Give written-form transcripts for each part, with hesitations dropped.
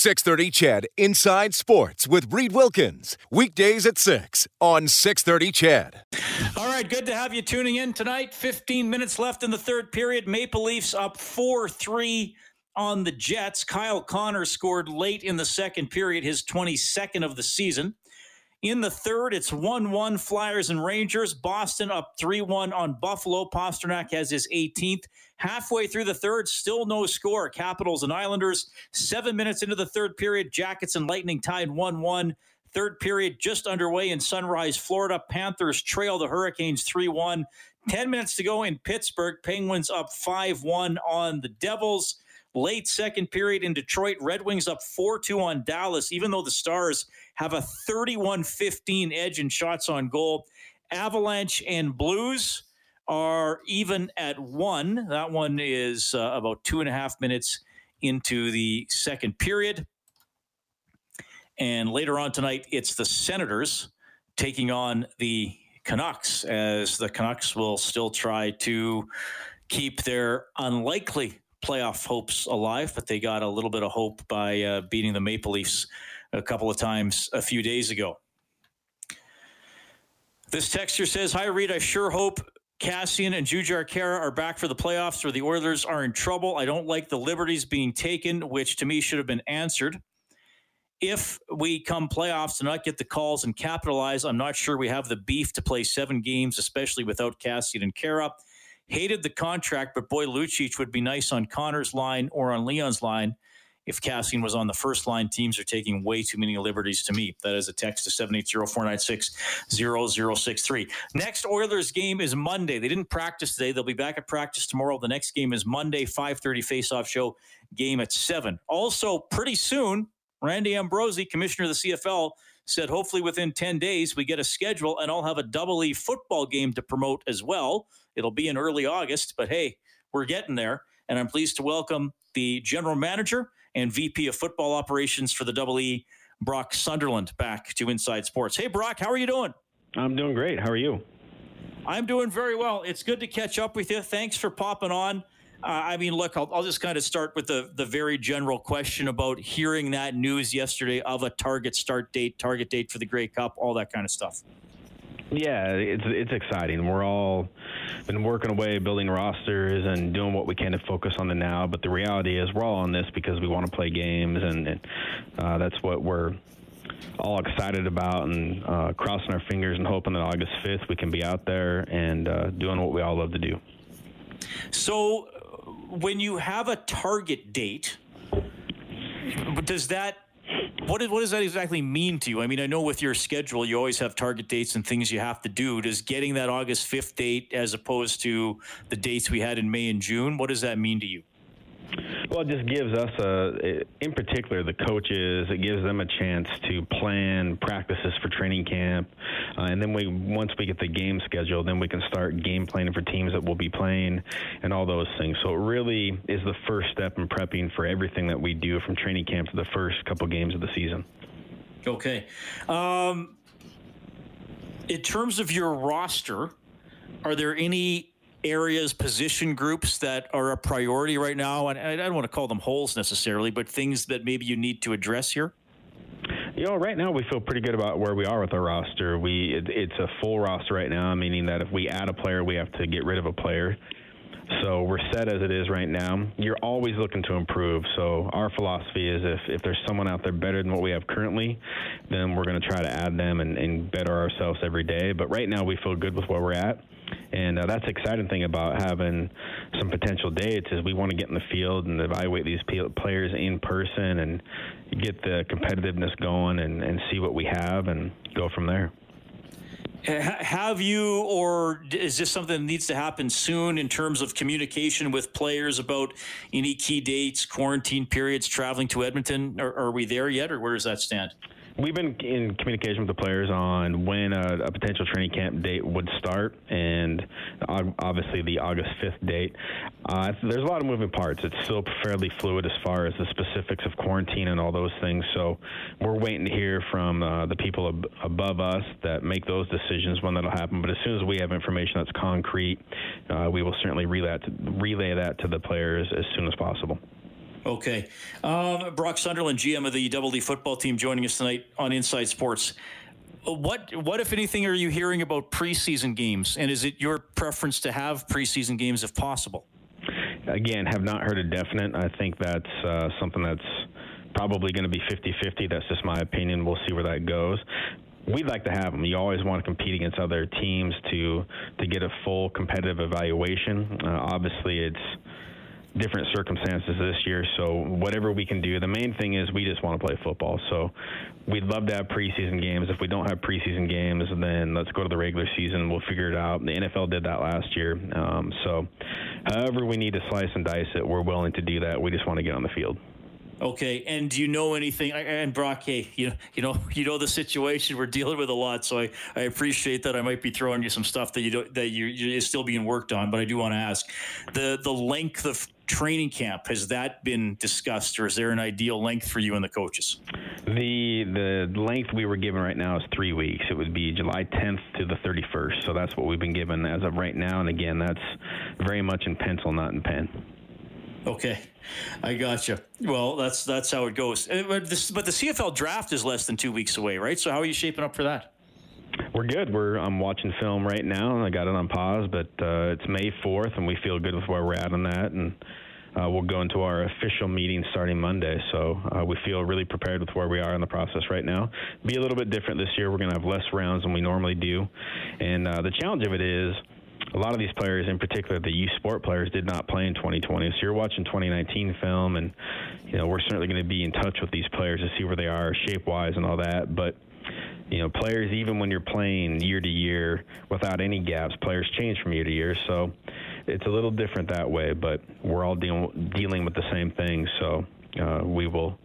630 CHED Inside Sports with Reed Wilkins. Weekdays at 6 on 630 CHED. All right, good to have you tuning in tonight. 15 minutes left in the third period. Maple Leafs up 4-3 on the Jets. Kyle Connor scored late in the second period, his 22nd of the season. In the third, it's 1-1 Flyers and Rangers. Boston up 3-1 on Buffalo. Pasternak has his 18th. Halfway through the third, still no score. Capitals and Islanders. 7 minutes into the third period, Jackets and Lightning tied 1-1. Third period just underway in Sunrise, Florida. Panthers trail the Hurricanes 3-1. 10 minutes to go in Pittsburgh. Penguins up 5-1 on the Devils. Late second period in Detroit, Red Wings up 4-2 on Dallas, even though the Stars have a 31-15 edge in shots on goal. Avalanche and Blues are even at 1. That one is about 2.5 minutes into the second period. And later on tonight, it's the Senators taking on the Canucks, as the Canucks will still try to keep their unlikely playoff hopes alive, but they got a little bit of hope by beating the Maple Leafs a couple of times a few days ago. This texter says, "Hi, Reed. I sure hope Kassian and Jujhar Khaira are back for the playoffs or the Oilers are in trouble. I don't like the liberties being taken, which to me should have been answered. If we come playoffs to not get the calls and capitalize, I'm not sure we have the beef to play 7 games, especially without Kassian and Khaira. Hated the contract, but boy, Lucic would be nice on Connor's line or on Leon's line. If Kassian was on the first line, teams are taking way too many liberties to me." That is a text to 780-496-0063. Next Oilers game is Monday. They didn't practice today. They'll be back at practice tomorrow. The next game is Monday, 5:30 face-off show, game at 7. Also, pretty soon, Randy Ambrosie, commissioner of the CFL, said hopefully within 10 days we get a schedule, and I'll have a double E football game to promote as well. It'll be in early August, but hey, we're getting there. And I'm pleased to welcome the general manager and VP of football operations for the Double E, Brock Sunderland, back to Inside Sports. Hey, Brock, how are you doing? I'm doing great. How are you? I'm doing very well. It's good to catch up with you. Thanks for popping on. I mean, look, I'll just kind of start with the very general question about hearing that news yesterday of a target start date, target date for the Grey Cup, all that kind of stuff. Yeah, it's exciting. We're all been working away, building rosters and doing what we can to focus on the now. But the reality is we're all on this because we want to play games, and that's what we're all excited about, and crossing our fingers and hoping that August 5th we can be out there and doing what we all love to do. So when you have a target date, does that What does that exactly mean to you? I mean, I know with your schedule, you always have target dates and things you have to do. Does getting that August 5th date as opposed to the dates we had in May and June, what does that mean to you? Well, it just gives us, in particular, the coaches, it gives them a chance to plan practices for training camp. And then once we get the game schedule, then we can start game planning for teams that we'll be playing and all those things. So it really is the first step in prepping for everything that we do from training camp to the first couple games of the season. Okay. In terms of your roster, are there any areas, position groups that are a priority right now? And I don't want to call them holes necessarily, but things that maybe you need to address here? You know, right now we feel pretty good about where we are with our roster. It's a full roster right now, meaning that if we add a player, we have to get rid of a player. So we're set as it is right now. You're always looking to improve. So our philosophy is if there's someone out there better than what we have currently, then we're going to try to add them and better ourselves every day. But right now we feel good with where we're at. And that's the exciting thing about having some potential dates is we want to get in the field and evaluate these players in person and get the competitiveness going and see what we have and go from there. Have you, or is this something that needs to happen soon in terms of communication with players about any key dates, quarantine periods, traveling to Edmonton? Are we there yet, or where does that stand? We've been in communication with the players on when a potential training camp date would start, and obviously the August 5th date. There's a lot of moving parts. It's still fairly fluid as far as the specifics of quarantine and all those things, so we're waiting to hear from the people above us that make those decisions when that'll happen. But as soon as we have information that's concrete, we will certainly relay that to the players as soon as possible. Okay. Brock Sunderland, GM of the Double D football team, joining us tonight on Inside Sports. What, if anything, are you hearing about preseason games? And is it your preference to have preseason games if possible? Again, have not heard a definite. I think that's something that's probably going to be 50-50. That's just my opinion. We'll see where that goes. We'd like to have them. You always want to compete against other teams to get a full competitive evaluation. Obviously, it's different circumstances this year, so whatever we can do. The main thing is we just want to play football, so we'd love to have preseason games. If we don't have preseason games, then let's go to the regular season. We'll figure it out. The NFL did that last year, so however we need to slice and dice it, we're willing to do that. We just want to get on the field. Okay, and do you know anything? And Brock, hey, you know the situation we're dealing with a lot, so I appreciate that. I might be throwing you some stuff that is still being worked on, but I do want to ask the length of training camp. Has that been discussed, or is there an ideal length for you and the coaches? The length we were given right now is 3 weeks. It would be July 10th to the 31st. So that's what we've been given as of right now. And again, that's very much in pencil, not in pen. Okay, I gotcha. Well, that's how it goes. But the CFL draft is less than 2 weeks away, right? So how are you shaping up for that? We're good. I'm watching film right now, and I got it on pause, but it's May 4th, and we feel good with where we're at on that, and we'll go into our official meeting starting Monday, so we feel really prepared with where we are in the process right now. Be a little bit different this year. We're going to have less rounds than we normally do, and the challenge of it is a lot of these players, in particular the youth sport players, did not play in 2020. So you're watching 2019 film, and we're certainly going to be in touch with these players to see where they are shape-wise and all that, but players, even when you're playing year to year without any gaps, players change from year to year. So it's a little different that way, but we're all dealing with the same thing. So we will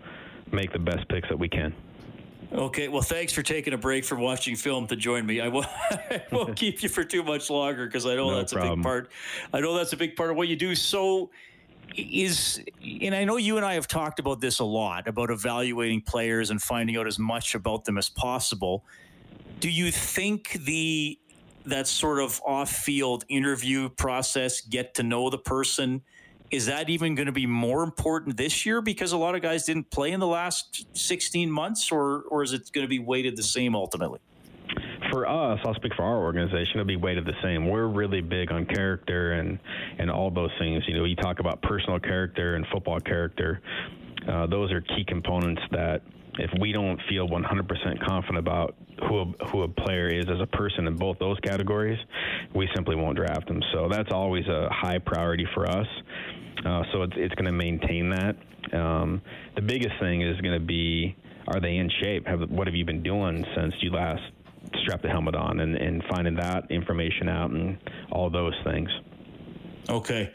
make the best picks that we can. Okay, well, thanks for taking a break from watching film to join me. I won't keep you for too much longer because I know I know that's a big part of what you do. So and I know you and I have talked about this a lot, about evaluating players and finding out as much about them as possible. Do you think that sort of off-field interview process, get to know the person, is that even going to be more important this year because a lot of guys didn't play in the last 16 months, or is it going to be weighted the same ultimately? For us, I'll speak for our organization, it'll be weighted the same. We're really big on character and all those things. You talk about personal character and football character. Those are key components that if we don't feel 100% confident about who a player is as a person in both those categories, we simply won't draft them. So that's always a high priority for us. So it's going to maintain that. The biggest thing is going to be, are they in shape? What have you been doing since you last strap the helmet on, and finding that information out and all those things. Okay.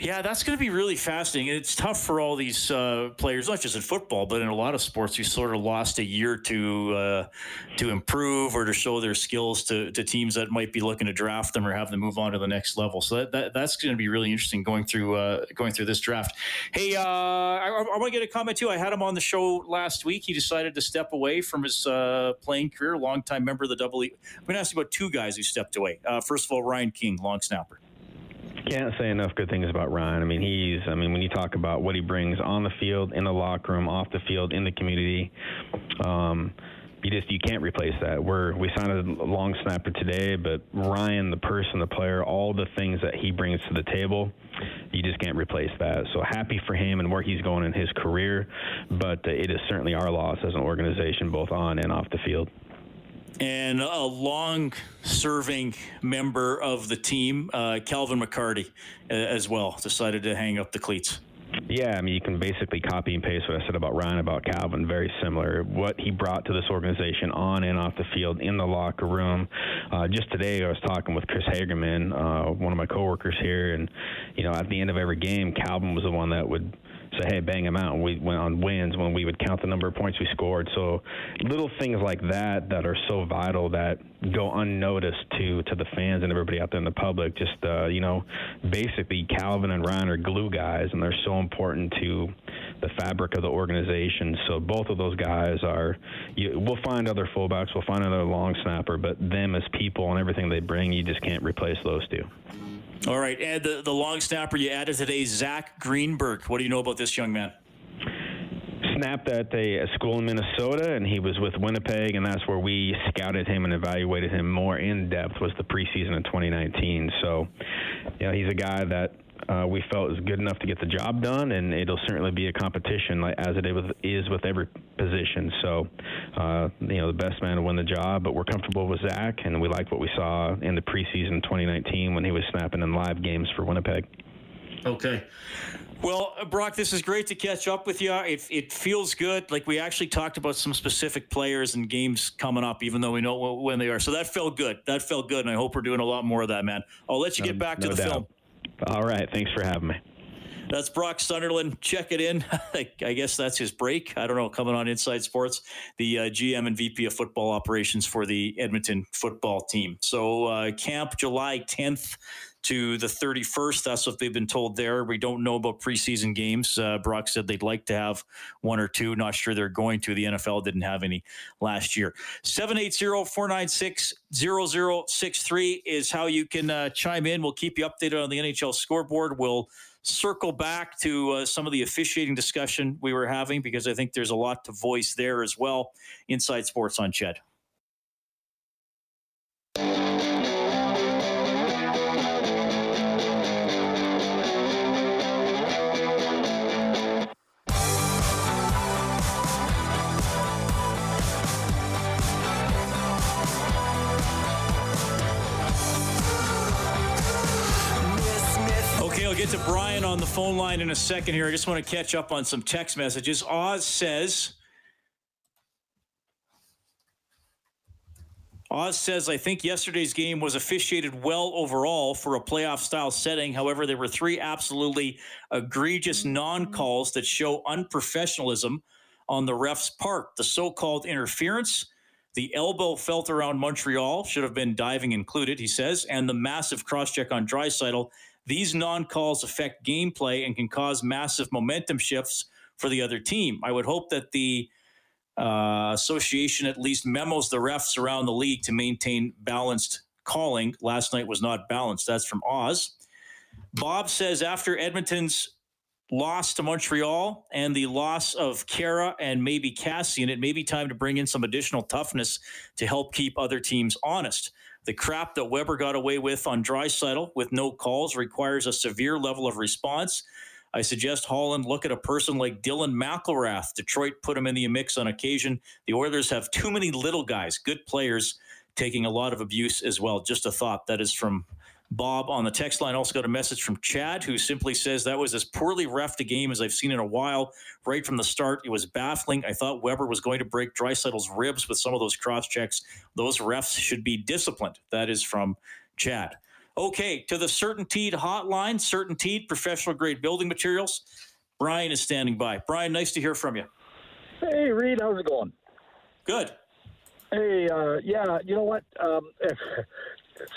Yeah, that's going to be really fascinating. And it's tough for all these players, not just in football, but in a lot of sports, who sort of lost a year to improve or to show their skills to teams that might be looking to draft them or have them move on to the next level. So that's going to be really interesting going through this draft. Hey, I want to get a comment too. I had him on the show last week. He decided to step away from his playing career, longtime member of the Double E. I'm going to ask you about two guys who stepped away. First of all, Ryan King, long snapper. Can't say enough good things about Ryan. I mean, when you talk about what he brings on the field, in the locker room, off the field, in the community, you can't replace that. We signed a long snapper today, but Ryan, the person, the player, all the things that he brings to the table, you just can't replace that. So happy for him and where he's going in his career, but it is certainly our loss as an organization, both on and off the field. And a long-serving member of the team, Calvin McCarty, as well, decided to hang up the cleats. Yeah, I mean, you can basically copy and paste what I said about Ryan, about Calvin, very similar. What he brought to this organization on and off the field, in the locker room. Just today, I was talking with Chris Hagerman, one of my coworkers here, and, at the end of every game, Calvin was the one that would say, hey, bang them out. And we went on wins when we would count the number of points we scored. So little things like that are so vital that go unnoticed to the fans and everybody out there in the public. Just, basically Calvin and Ryan are glue guys, and they're so important to the fabric of the organization. So both of those guys we'll find other fullbacks, we'll find another long snapper, but them as people and everything they bring, you just can't replace those two. All right, and the long snapper you added today, Zach Greenberg. What do you know about this young man? snapped at a school in Minnesota, and he was with Winnipeg, and that's where we scouted him and evaluated him more in depth, was the preseason of 2019. So, you know, he's a guy that we felt is good enough to get the job done, and it'll certainly be a competition, like as it is with every position. So, you know, the best man will win the job, but we're comfortable with Zach, and we liked what we saw in the preseason 2019 when he was snapping in live games for Winnipeg. Okay. Well, Brock, this is great to catch up with you. It feels good. Like, we actually talked about some specific players and games coming up, even though we know when they are. So that felt good. That felt good, and I hope we're doing a lot more of that, man. I'll let you get back to the film. All right. Thanks for having me. That's Brock Sunderland. Check it in. I guess that's his break. I don't know. Coming on Inside Sports, the GM and VP of football operations for the Edmonton football team. So camp July 10th to the 31st. That's what they've been told there. We don't know about preseason games. Brock said they'd like to have one or two. Not sure they're going to. The NFL didn't have any last year. 780-496-0063 is how you can chime in. We'll keep you updated on the NHL scoreboard. We'll circle back to some of the officiating discussion we were having, because I think there's a lot to voice there as well. Inside Sports on Ched. Get to Brian on the phone line in a second here. I just want to catch up on some text messages. Oz says, I think yesterday's game was officiated well overall for a playoff-style setting. However, there were three absolutely egregious non-calls that show unprofessionalism on the ref's part. The so-called interference, the elbow felt around Montreal, should have been diving included, he says, and the massive cross-check on Draisaitl. These non-calls affect gameplay and can cause massive momentum shifts for the other team. I would hope that the association at least memos the refs around the league to maintain balanced calling. Last night was not balanced. That's from Oz. Bob says, after Edmonton's loss to Montreal and the loss of Khaira and maybe Kassian, it may be time to bring in some additional toughness to help keep other teams honest. The crap that Weber got away with on Draisaitl with no calls requires a severe level of response. I suggest Holland look at a person like Dylan McElrath. Detroit put him in the mix on occasion. The Oilers have too many little guys, good players, taking a lot of abuse as well. Just a thought. That is from Bob on the text line. Also got a message from Chad, who simply says, that was as poorly reffed a game as I've seen in a while. Right from the start, it was baffling. I thought Weber was going to break Dreisaitl's ribs with some of those cross-checks. Those refs should be disciplined. That is from Chad. Okay, to the CertainTeed hotline. CertainTeed, professional-grade building materials. Brian is standing by. Brian, nice to hear from you. Hey, Reed, how's it going? Good. Hey, yeah, you know what? It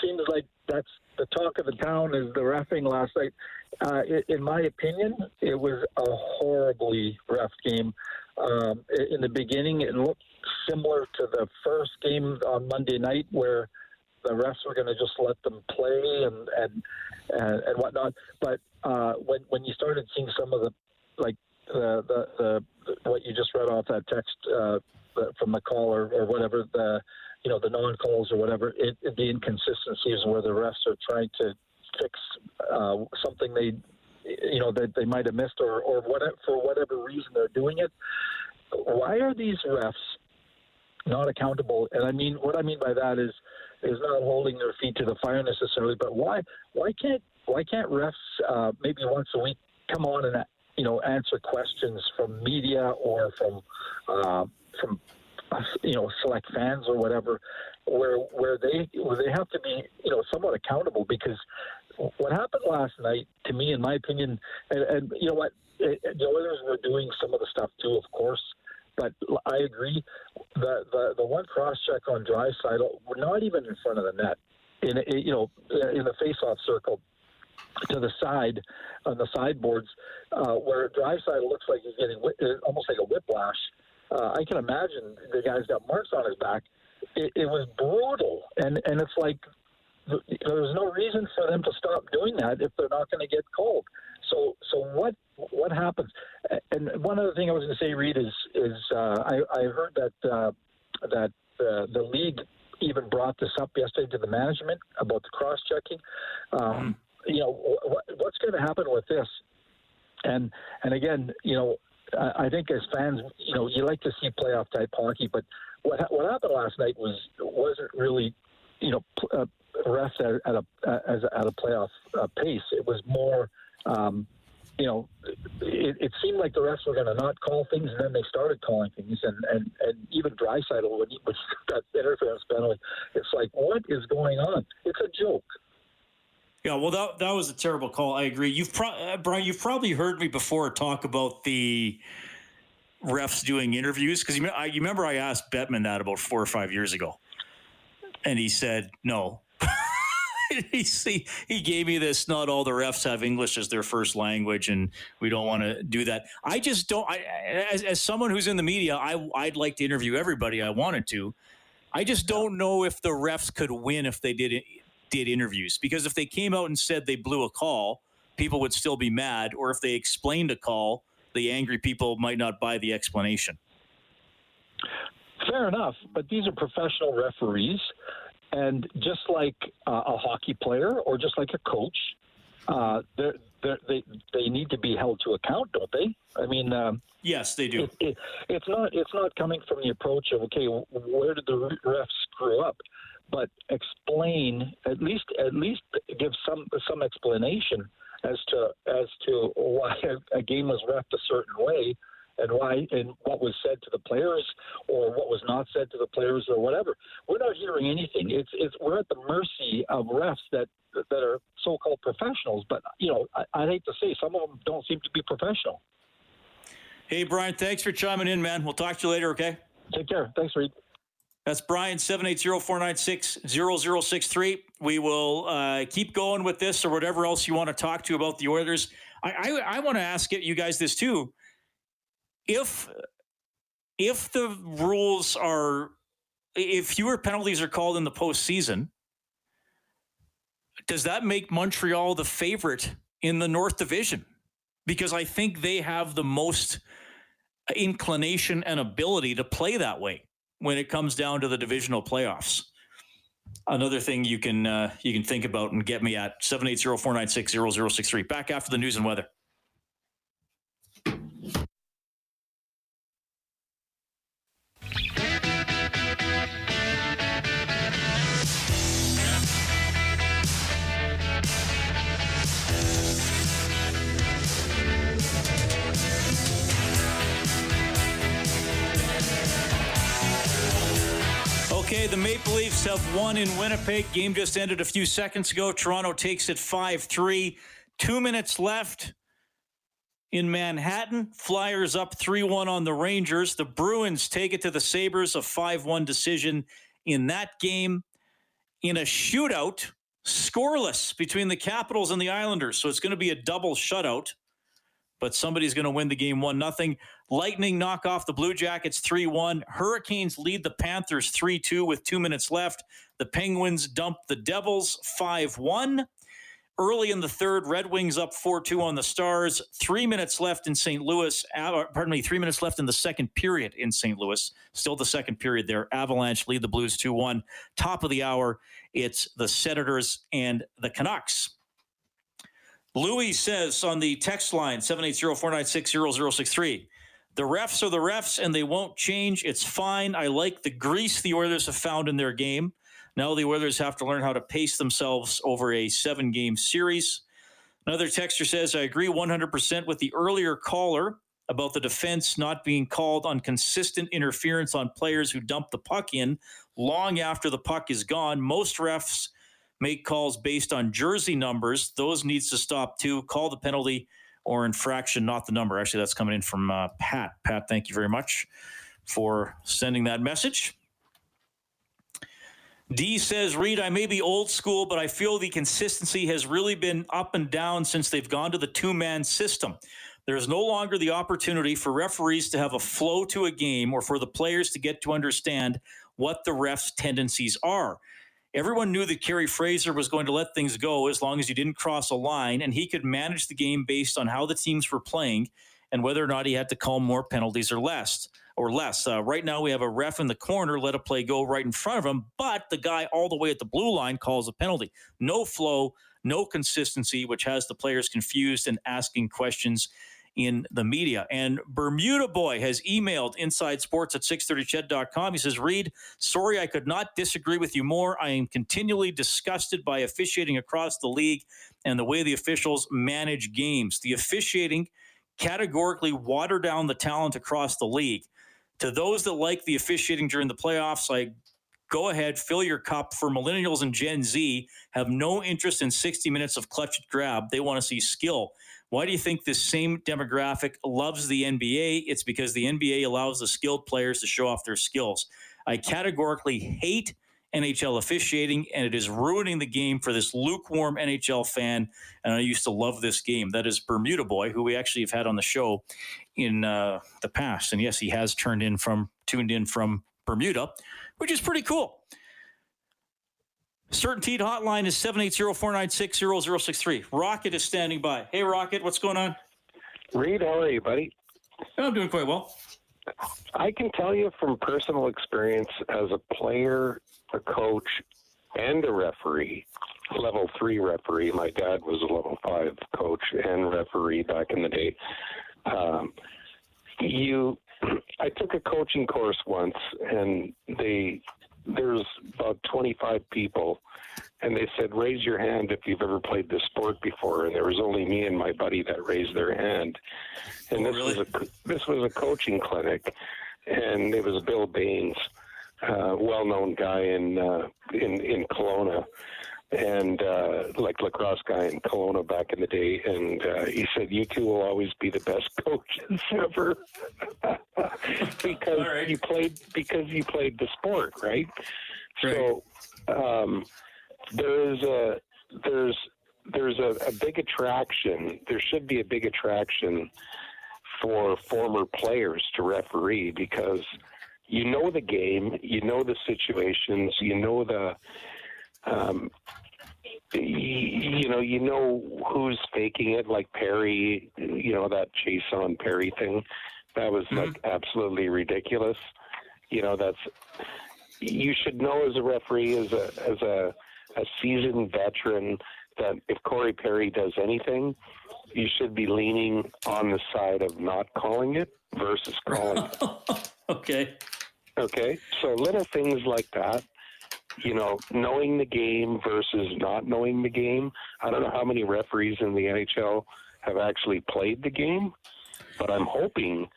seems like that's the talk of the town, is the reffing last night. In my opinion, it was a horribly reffed game. In the beginning, it looked similar to the first game on Monday night, where the refs were going to just let them play and whatnot. But when you started seeing some of the, like the what you just read off that text from the caller or whatever, the non-calls or whatever, the inconsistencies where the refs are trying to fix something that they might have missed or whatever, for whatever reason they're doing it. Why are these refs not accountable? And I mean, what I mean by that is not holding their feet to the fire necessarily, but why can't refs maybe once a week come on and answer questions from media or from select fans or whatever, where they have to be, somewhat accountable, because what happened last night, to me, in my opinion, and you know what, the Oilers were doing some of the stuff too, of course, but I agree, the one cross-check on Draisaitl, not even in front of the net, in the face-off circle, to the side, on the sideboards, where Draisaitl looks like he's getting almost like a whiplash. I can imagine the guy's got marks on his back. It was brutal, and it's like there's no reason for them to stop doing that if they're not going to get called. So what happens? And one other thing I was going to say, Reed, is I heard that the league even brought this up yesterday to the management about the cross-checking. You know, what's going to happen with this? And again, you know, I think as fans, you know, you like to see playoff type hockey, but what happened last night wasn't really, you know, rest at a playoff pace. It was more, you know, it seemed like the refs were going to not call things, and then they started calling things, and even Draisaitl when he got interference penalty, it's like, what is going on? It's a joke. Yeah, well, that was a terrible call. I agree. Brian, you've probably heard me before talk about the refs doing interviews, because you remember I asked Bettman that about 4 or 5 years ago, and he said no. He gave me this, not all the refs have English as their first language, and we don't want to do that. I just don't. As someone who's in the media, I'd like to interview everybody I wanted to. I just don't know if the refs could win if they did interviews, because if they came out and said they blew a call, people would still be mad, or if they explained a call, the angry people might not buy the explanation. Fair enough, but these are professional referees, and just like a hockey player or just like a coach, they need to be held to account, don't they? I mean, yes, they do. It's not coming from the approach of, okay, where did the refs screw up? But explain, at least give some explanation as to why a game was reffed a certain way, and why, and what was said to the players or what was not said to the players or whatever. We're not hearing anything. It's we're at the mercy of refs that are so-called professionals. But you know, I hate to say, some of them don't seem to be professional. Hey, Brian, thanks for chiming in, man. We'll talk to you later. Okay. Take care. Thanks, Reed. That's Brian, 780-496-0063. We will keep going with this, or whatever else you want to talk to about the Oilers. I want to ask you guys this too. If the rules are, if fewer penalties are called in the postseason, does that make Montreal the favorite in the North Division? Because I think they have the most inclination and ability to play that way when it comes down to the divisional playoffs. Another thing you can think about and get me at, 780-496-0063. Back after the news and weather. Okay, the Maple Leafs have won in Winnipeg. Game just ended a few seconds ago. Toronto takes it 5-3. 2 minutes left in Manhattan. Flyers up 3-1 on the Rangers. The Bruins take it to the Sabres, a 5-1 decision in that game. In a shootout, scoreless between the Capitals and the Islanders. So it's going to be a double shutout, but somebody's going to win the game 1-0. Lightning knock off the Blue Jackets 3-1. Hurricanes lead the Panthers 3-2 with 2 minutes left. The Penguins dump the Devils 5-1. Early in the third, Red Wings up 4-2 on the Stars. 3 minutes left in St. Louis. 3 minutes left in the second period in St. Louis. Still the second period there. Avalanche lead the Blues 2-1. Top of the hour, it's the Senators and the Canucks. Louis says on the text line, 780-496-0063, the refs are the refs and they won't change. It's fine. I like the grease the Oilers have found in their game. Now the Oilers have to learn how to pace themselves over a 7-game series. Another texter says, I agree 100% with the earlier caller about the defense not being called on consistent interference on players who dump the puck in long after the puck is gone. Most refs make calls based on jersey numbers. Those needs to stop too. Call the penalty or infraction, not the number. Actually, that's coming in from Pat. Pat, thank you very much for sending that message. D says, Reed, I may be old school, but I feel the consistency has really been up and down since they've gone to the two-man system. There is no longer the opportunity for referees to have a flow to a game or for the players to get to understand what the refs' tendencies are. Everyone knew that Kerry Fraser was going to let things go as long as you didn't cross a line, and he could manage the game based on how the teams were playing and whether or not he had to call more penalties or less. Right now, we have a ref in the corner, let a play go right in front of him, but the guy all the way at the blue line calls a penalty. No flow, no consistency, which has the players confused and asking questions in the media. And Bermuda Boy has emailed insidesports@630ched.com. He says, Reed, sorry I could not disagree with you more. I am continually disgusted by officiating across the league and the way the officials manage games. The officiating categorically water down the talent across the league. To those that like the officiating during the playoffs, I go ahead, fill your cup. For millennials and Gen Z, have no interest in 60 minutes of clutch and grab. They want to see skill. Why do you think this same demographic loves the NBA? It's because the NBA allows the skilled players to show off their skills. I categorically hate NHL officiating, and it is ruining the game for this lukewarm NHL fan, and I used to love this game. That is Bermuda Boy, who we actually have had on the show in the past. And yes, he has tuned in from Bermuda, which is pretty cool. Certainty hotline is 780-496-0063. Rocket is standing by. Hey, Rocket, what's going on? Reed, how are you, buddy? I'm doing quite well. I can tell you from personal experience as a player, a coach, and a referee, level 3 referee. My dad was a level 5 coach and referee back in the day. I took a coaching course once, and there's about 25 people, and they said, raise your hand if you've ever played this sport before. And there was only me and my buddy that raised their hand. And this was a coaching clinic, and it was Bill Baines, well-known guy in Kelowna, and like lacrosse guy in Kelowna back in the day. And he said, you two will always be the best coaches ever because you played the sport, right? So there's a big attraction. There should be a big attraction for former players to referee, because you know the game, you know the situations, you know the you know who's faking it, like Perry, you know, that chase on Perry thing. That was like absolutely ridiculous. You know, you should know as a referee, as a seasoned veteran, that if Corey Perry does anything, you should be leaning on the side of not calling it versus calling it. Okay. So little things like that. You know, knowing the game versus not knowing the game. I don't know how many referees in the NHL have actually played the game, but I'm hoping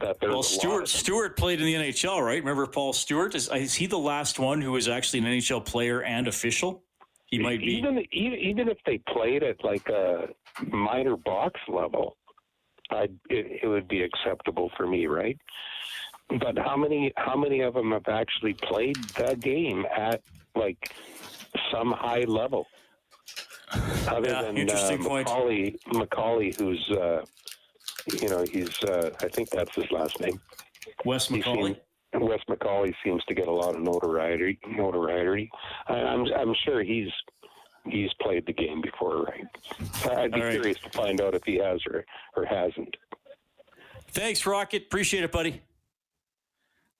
that there's Stewart played in the NHL, right? Remember Paul Stewart? Is he the last one who was actually an NHL player and official? He might be. Even if they played at like a minor box level, it would be acceptable for me, right? But how many of them have actually played the game at like some high level? Other than McCauley, who's I think that's his last name. Wes McCauley. Wes McCauley seems to get a lot of notoriety. I'm sure he's played the game before, right? I'd be curious to find out if he has or hasn't. Thanks, Rocket. Appreciate it, buddy.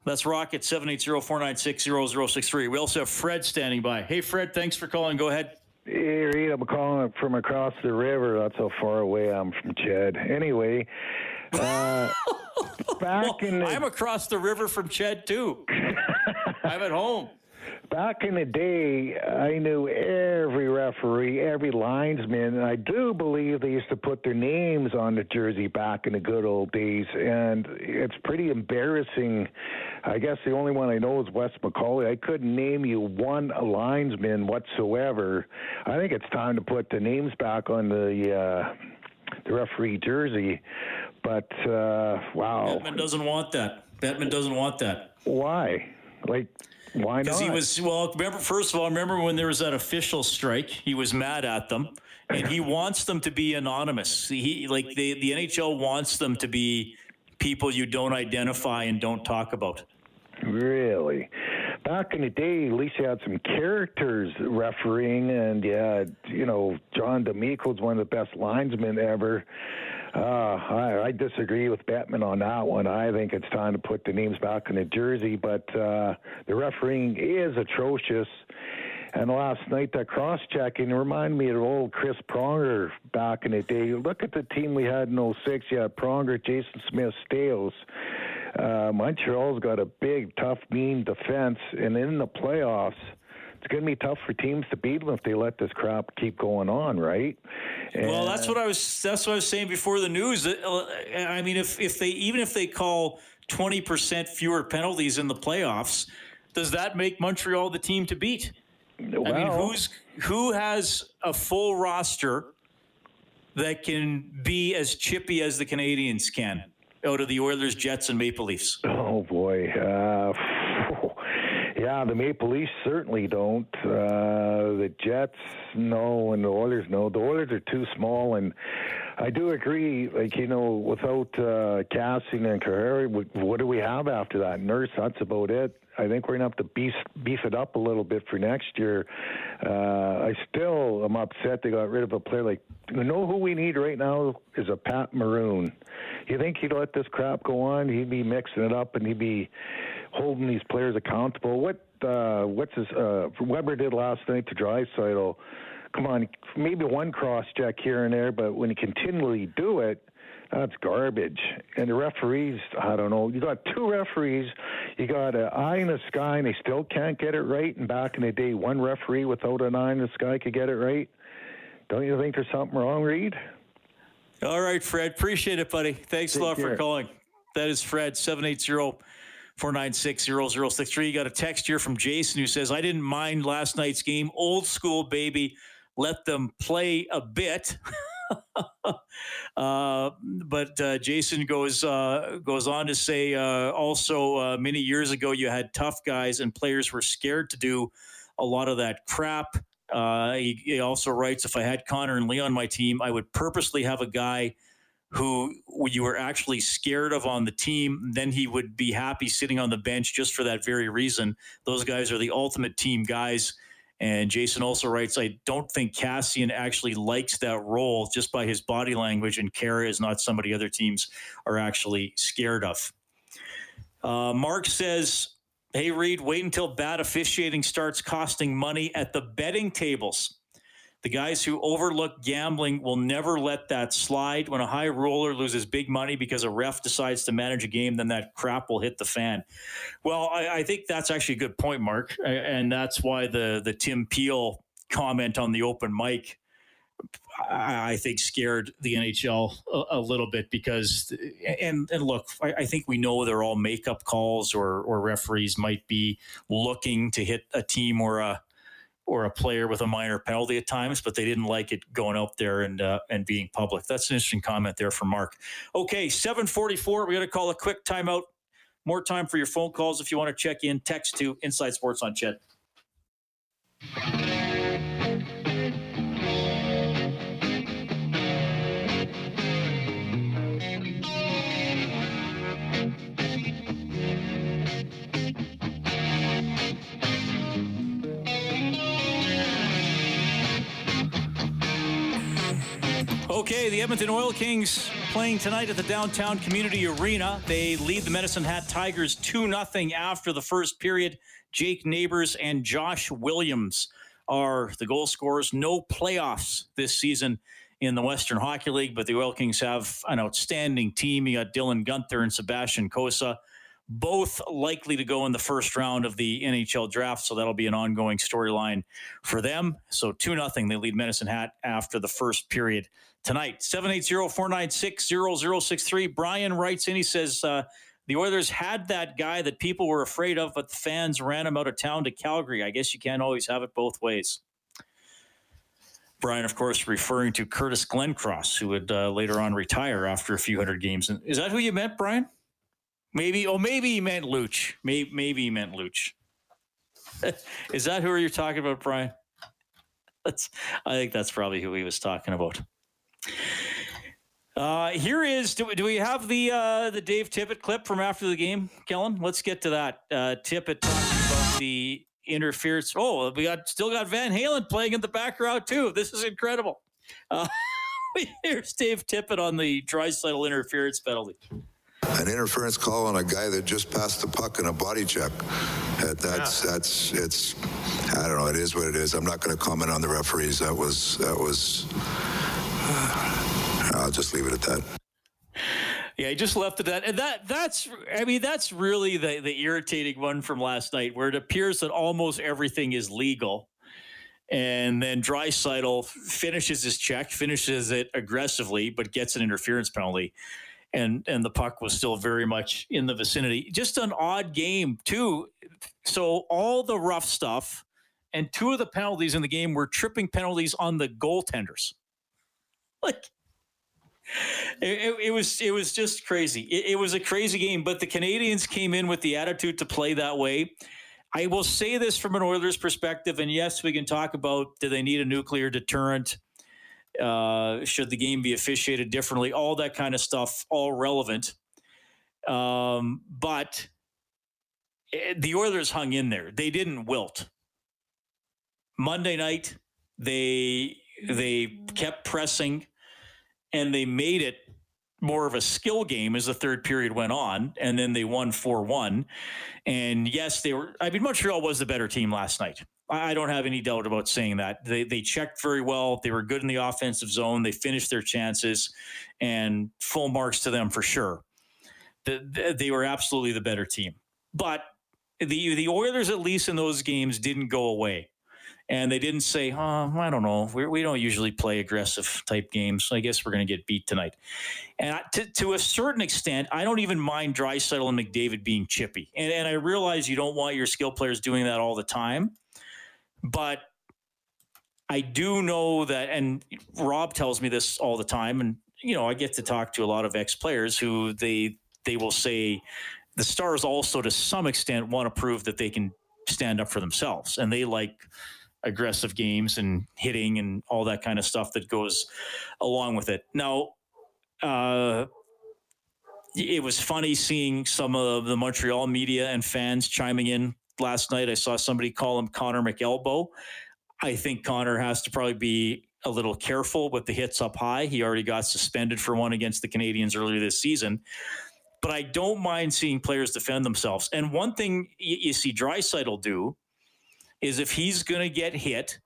That's Rocket, 780-496-0063. We also have Fred standing by. Hey, Fred, thanks for calling. Go ahead. Hey, Reed, I'm calling from across the river. That's how far away I'm from Chad. Anyway, I'm across the river from Chad, too. I'm at home. Back in the day, I knew every referee, every linesman, and I do believe they used to put their names on the jersey back in the good old days, and it's pretty embarrassing. I guess the only one I know is Wes McCauley. I couldn't name you one linesman whatsoever. I think it's time to put the names back on the referee jersey, but wow. Bettman doesn't want that. Why? Like, why not? Because he was, remember when there was that official strike, he was mad at them, and he wants them to be anonymous. The NHL wants them to be people you don't identify and don't talk about. Really? back in the day, at least you had some characters refereeing, and John D'Amico is one of the best linesmen ever. I disagree with Batman on that one. I think it's time to put the names back in the jersey, but the refereeing is atrocious. And last night, that cross-checking reminded me of old Chris Pronger back in the day. Look at the team we had in 06. You had Pronger, Jason Smith, Stales. Montreal's got a big, tough, mean defense. And in the playoffs, it's going to be tough for teams to beat them if they let this crap keep going on, right? And well, that's what I was saying before the news. I mean, if they call 20% fewer penalties in the playoffs, does that make Montreal the team to beat? Well, I mean, who has a full roster that can be as chippy as the Canadians can out of the Oilers, Jets, and Maple Leafs? Oh, boy. Yeah, the Maple Leafs certainly don't. The Jets, no, and the Oilers, no. The Oilers are too small, and I do agree, without Kassian and Carreiro, what do we have after that? Nurse, that's about it. I think we're going to have to beef it up a little bit for next year. I still am upset they got rid of a player like... You know who we need right now is a Pat Maroon. You think he'd let this crap go on? He'd be mixing it up and he'd be holding these players accountable. What's Weber did last night to Draisaitl. Come on, maybe one cross-check here and there, but when you continually do it, that's garbage. And the referees, I don't know. You got two referees. You got an eye in the sky, and they still can't get it right. And back in the day, one referee without an eye in the sky could get it right. Don't you think there's something wrong, Reed? All right, Fred. Appreciate it, buddy. Thanks a lot for calling. That is Fred, 780-496-0063. You got a text here from Jason who says, I didn't mind last night's game. Old school, baby. Let them play a bit. But Jason goes on to say also many years ago you had tough guys and players were scared to do a lot of that crap. He also writes, if I had Connor and Leon on my team, I would purposely have a guy who you were actually scared of on the team. Then he would be happy sitting on the bench just for that very reason. Those guys are the ultimate team guys. And Jason also writes, I don't think Kassian actually likes that role just by his body language, and Kara is not somebody other teams are actually scared of. Mark says, hey, Reed, wait until bad officiating starts costing money at the betting tables. The guys who overlook gambling will never let that slide. When a high roller loses big money because a ref decides to manage a game, then that crap will hit the fan. Well, I think that's actually a good point, Mark. And that's why the Tim Peel comment on the open mic, I think, scared the NHL a little bit because, and look, I think we know they're all makeup calls or referees might be looking to hit a team or a player with a minor penalty at times, but they didn't like it going out there and being public. That's an interesting comment there from Mark. Okay, 7:44. We're going to call a quick timeout. More time for your phone calls if you want to check in. Text to Inside Sports on Chet. Okay, the Edmonton Oil Kings playing tonight at the Downtown Community Arena. They lead the Medicine Hat Tigers 2-0 after the first period. Jake Neighbors and Josh Williams are the goal scorers. No playoffs this season in the Western Hockey League, but the Oil Kings have an outstanding team. You got Dylan Guenther and Sebastian Kosa, both likely to go in the first round of the NHL draft, so that'll be an ongoing storyline for them. So 2-0, they lead Medicine Hat after the first period tonight. 780-496-0063. Brian writes in, he says, the Oilers had that guy that people were afraid of, but the fans ran him out of town to Calgary. I guess you can't always have it both ways. Brian, of course, referring to Curtis Glencross, who would later on retire after a few hundred games. Is that who you meant, Brian? Maybe he meant Luch. Maybe he meant Luch. Is that who you're talking about, Brian? I think that's probably who he was talking about. Here is, do we have the Dave Tippett clip from after the game, Kellen? Let's get to that. Tippett talking about the interference. Oh, we still got Van Halen playing in the back route too. This is incredible. Here's Dave Tippett on the Draisaitl interference penalty. An interference call on a guy that just passed the puck in a body check. I don't know. It is what it is. I'm not going to comment on the referees. I'll just leave it at that. Yeah, he just left it at that. And that's really the irritating one from last night, where it appears that almost everything is legal. And then Draisaitl finishes his check, finishes it aggressively, but gets an interference penalty. And the puck was still very much in the vicinity. Just an odd game, too. So all the rough stuff and two of the penalties in the game were tripping penalties on the goaltenders. Like, it was just crazy. It was a crazy game, but the Canadians came in with the attitude to play that way. I will say this from an Oilers perspective, and yes, we can talk about, do they need a nuclear deterrent? Should the game be officiated differently? All that kind of stuff, all relevant. But the Oilers hung in there. They didn't wilt. Monday night, they kept pressing, and they made it more of a skill game as the third period went on, and then they won 4-1. And yes, they were. I mean, Montreal was the better team last night. I don't have any doubt about saying that. They checked very well. They were good in the offensive zone. They finished their chances, and full marks to them for sure. They were absolutely the better team. But the Oilers, at least in those games, didn't go away. And they didn't say, oh, I don't know, we don't usually play aggressive type games, so I guess we're going to get beat tonight. And to a certain extent, I don't even mind Draisaitl and McDavid being chippy. And I realize you don't want your skill players doing that all the time. But I do know that, and Rob tells me this all the time, and, you know, I get to talk to a lot of ex-players who they will say the Stars also, to some extent, want to prove that they can stand up for themselves. And they like aggressive games and hitting and all that kind of stuff that goes along with it. Now, it was funny seeing some of the Montreal media and fans chiming in. Last night, I saw somebody call him Connor McElbow. I think Connor has to probably be a little careful with the hits up high. He already got suspended for one against the Canadians earlier this season. But I don't mind seeing players defend themselves. And one thing you see Draisaitl do is, if he's going to get hit,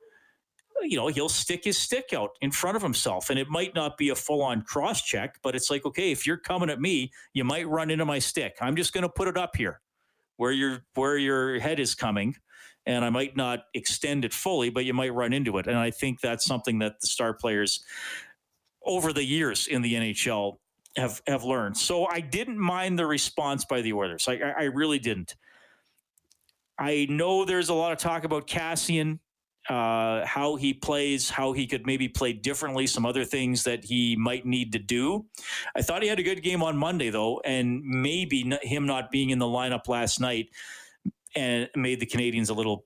you know, he'll stick his stick out in front of himself. And it might not be a full-on cross-check, but it's like, okay, if you're coming at me, you might run into my stick. I'm just going to put it up here, where your head is coming, and I might not extend it fully, but you might run into it. And I think that's something that the star players over the years in the NHL have learned. So I didn't mind the response by the Oilers. I really didn't. I know there's a lot of talk about Kassian, how he plays, how he could maybe play differently, some other things that he might need to do. I thought he had a good game on Monday, though, and maybe him not being in the lineup last night and made the Canadians a little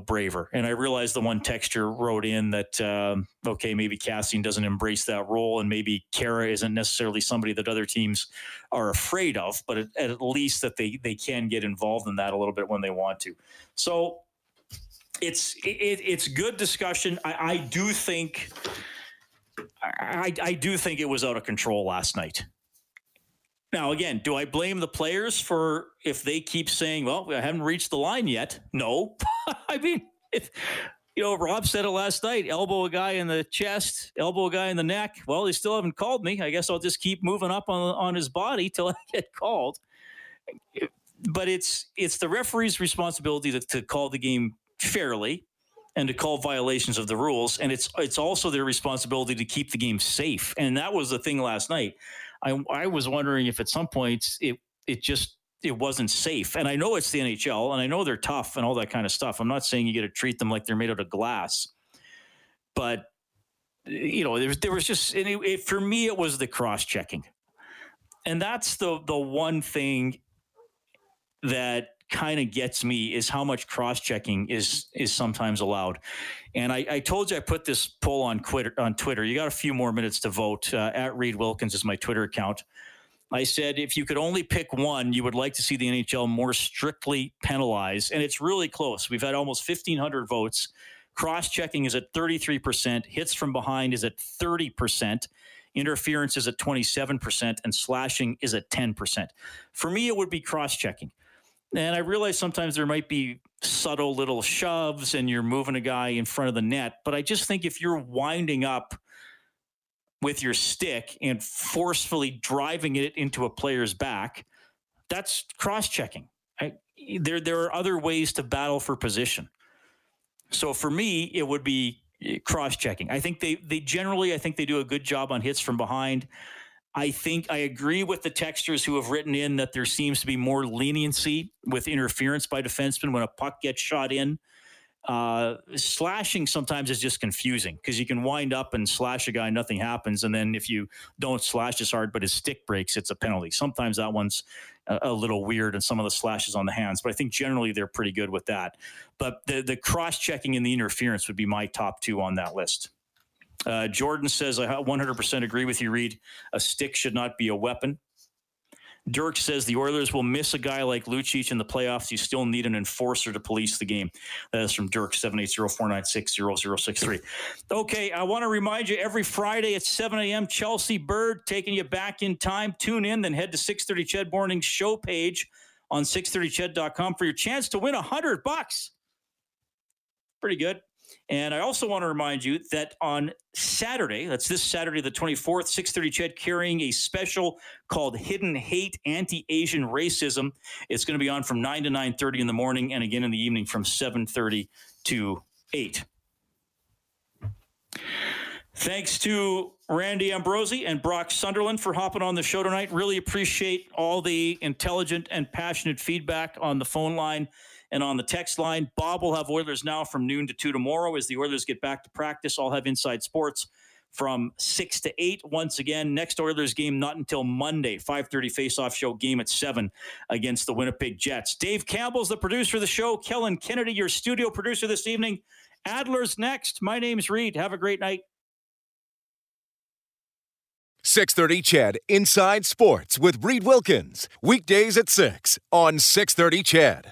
braver. And I realized the one texture wrote in that, okay, maybe Kassian doesn't embrace that role, and maybe Khaira isn't necessarily somebody that other teams are afraid of, but at least that they can get involved in that a little bit when they want to. So It's good discussion. I do think it was out of control last night. Now, again, do I blame the players for if they keep saying, well, I haven't reached the line yet? No. I mean, if, you know, Rob said it last night, elbow a guy in the chest, elbow a guy in the neck. Well, they still haven't called me. I guess I'll just keep moving up on his body till I get called. But it's the referee's responsibility to call the game fairly and to call violations of the rules. And it's also their responsibility to keep the game safe. And that was the thing last night. I was wondering if at some points it wasn't safe. And I know it's the NHL, and I know they're tough and all that kind of stuff. I'm not saying you get to treat them like they're made out of glass, but, you know, there was just, and for me, it was the cross-checking. And that's the one thing that kind of gets me, is how much cross-checking is sometimes allowed. And I told you, I put this poll on Twitter. You got a few more minutes to vote. At Reed Wilkins is my Twitter account. I said, if you could only pick one, you would like to see the NHL more strictly penalized. And it's really close. We've had almost 1,500 votes. Cross-checking is at 33%. Hits from behind is at 30%. Interference is at 27%. And slashing is at 10%. For me, it would be cross-checking. And I realize sometimes there might be subtle little shoves and you're moving a guy in front of the net. But I just think if you're winding up with your stick and forcefully driving it into a player's back, that's cross-checking. There are other ways to battle for position. So for me, it would be cross-checking. I think they generally do a good job on hits from behind. I think I agree with the texters who have written in that there seems to be more leniency with interference by defensemen when a puck gets shot in. Slashing sometimes is just confusing because you can wind up and slash a guy, nothing happens. And then if you don't slash as hard, but his stick breaks, it's a penalty. Sometimes that one's a little weird and some of the slashes on the hands, but I think generally they're pretty good with that. But the cross-checking and the interference would be my top two on that list. Jordan says, I 100% agree with you, Reed. A stick should not be a weapon. Dirk says the Oilers will miss a guy like Lucic in the playoffs. You still need an enforcer to police the game. That is from Dirk, 780-496-0063. Okay, I want to remind you, every Friday at 7 a.m., Chelsea Bird taking you back in time. Tune in, then head to 630 Ched Morning's show page on 630ched.com for your chance to win $100. Pretty good. And I also want to remind you that on Saturday, that's this Saturday, the 24th, 630 Ched carrying a special called Hidden Hate Anti-Asian Racism. It's going to be on from 9 to 9:30 in the morning and again in the evening from 7:30 to 8. Thanks to Randy Ambrosie and Brock Sunderland for hopping on the show tonight. Really appreciate all the intelligent and passionate feedback on the phone line and on the text line. Bob will have Oilers Now from noon to 2 tomorrow as the Oilers get back to practice. I'll have Inside Sports from 6 to 8. Once again, next Oilers game not until Monday, 5:30 face-off show, game at 7 against the Winnipeg Jets. Dave Campbell's the producer of the show. Kellen Kennedy, your studio producer this evening. Adler's next. My name's Reed. Have a great night. 630 Ched Inside Sports with Reed Wilkins. Weekdays at 6 on 630 Ched.